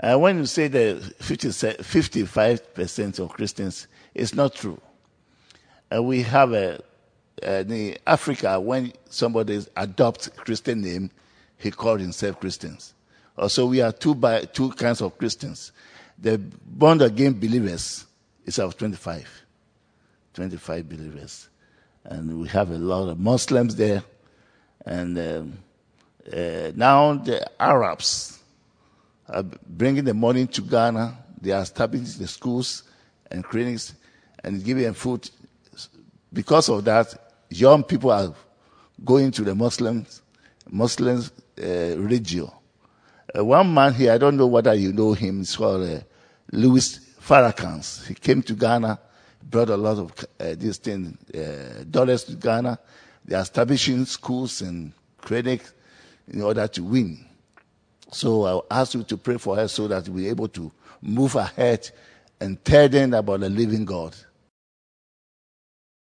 When you say that 55% of Christians, it's not true. We have in Africa, when somebody adopts Christian name, he calls himself Christians. Also, we are two kinds of Christians. The born-again believers is of 25 believers. And we have a lot of Muslims there. And now the Arabs are bringing the money to Ghana. They are establishing the schools and clinics and giving them food. Because of that, young people are going to the Muslims religion. One man here, I don't know whether you know him, it's called Louis Farrakhan. He came to Ghana, brought a lot of dollars to Ghana. They are establishing schools and clinics in order to win. So I'll ask you to pray for us so that we're able to move ahead and tell them about the living God.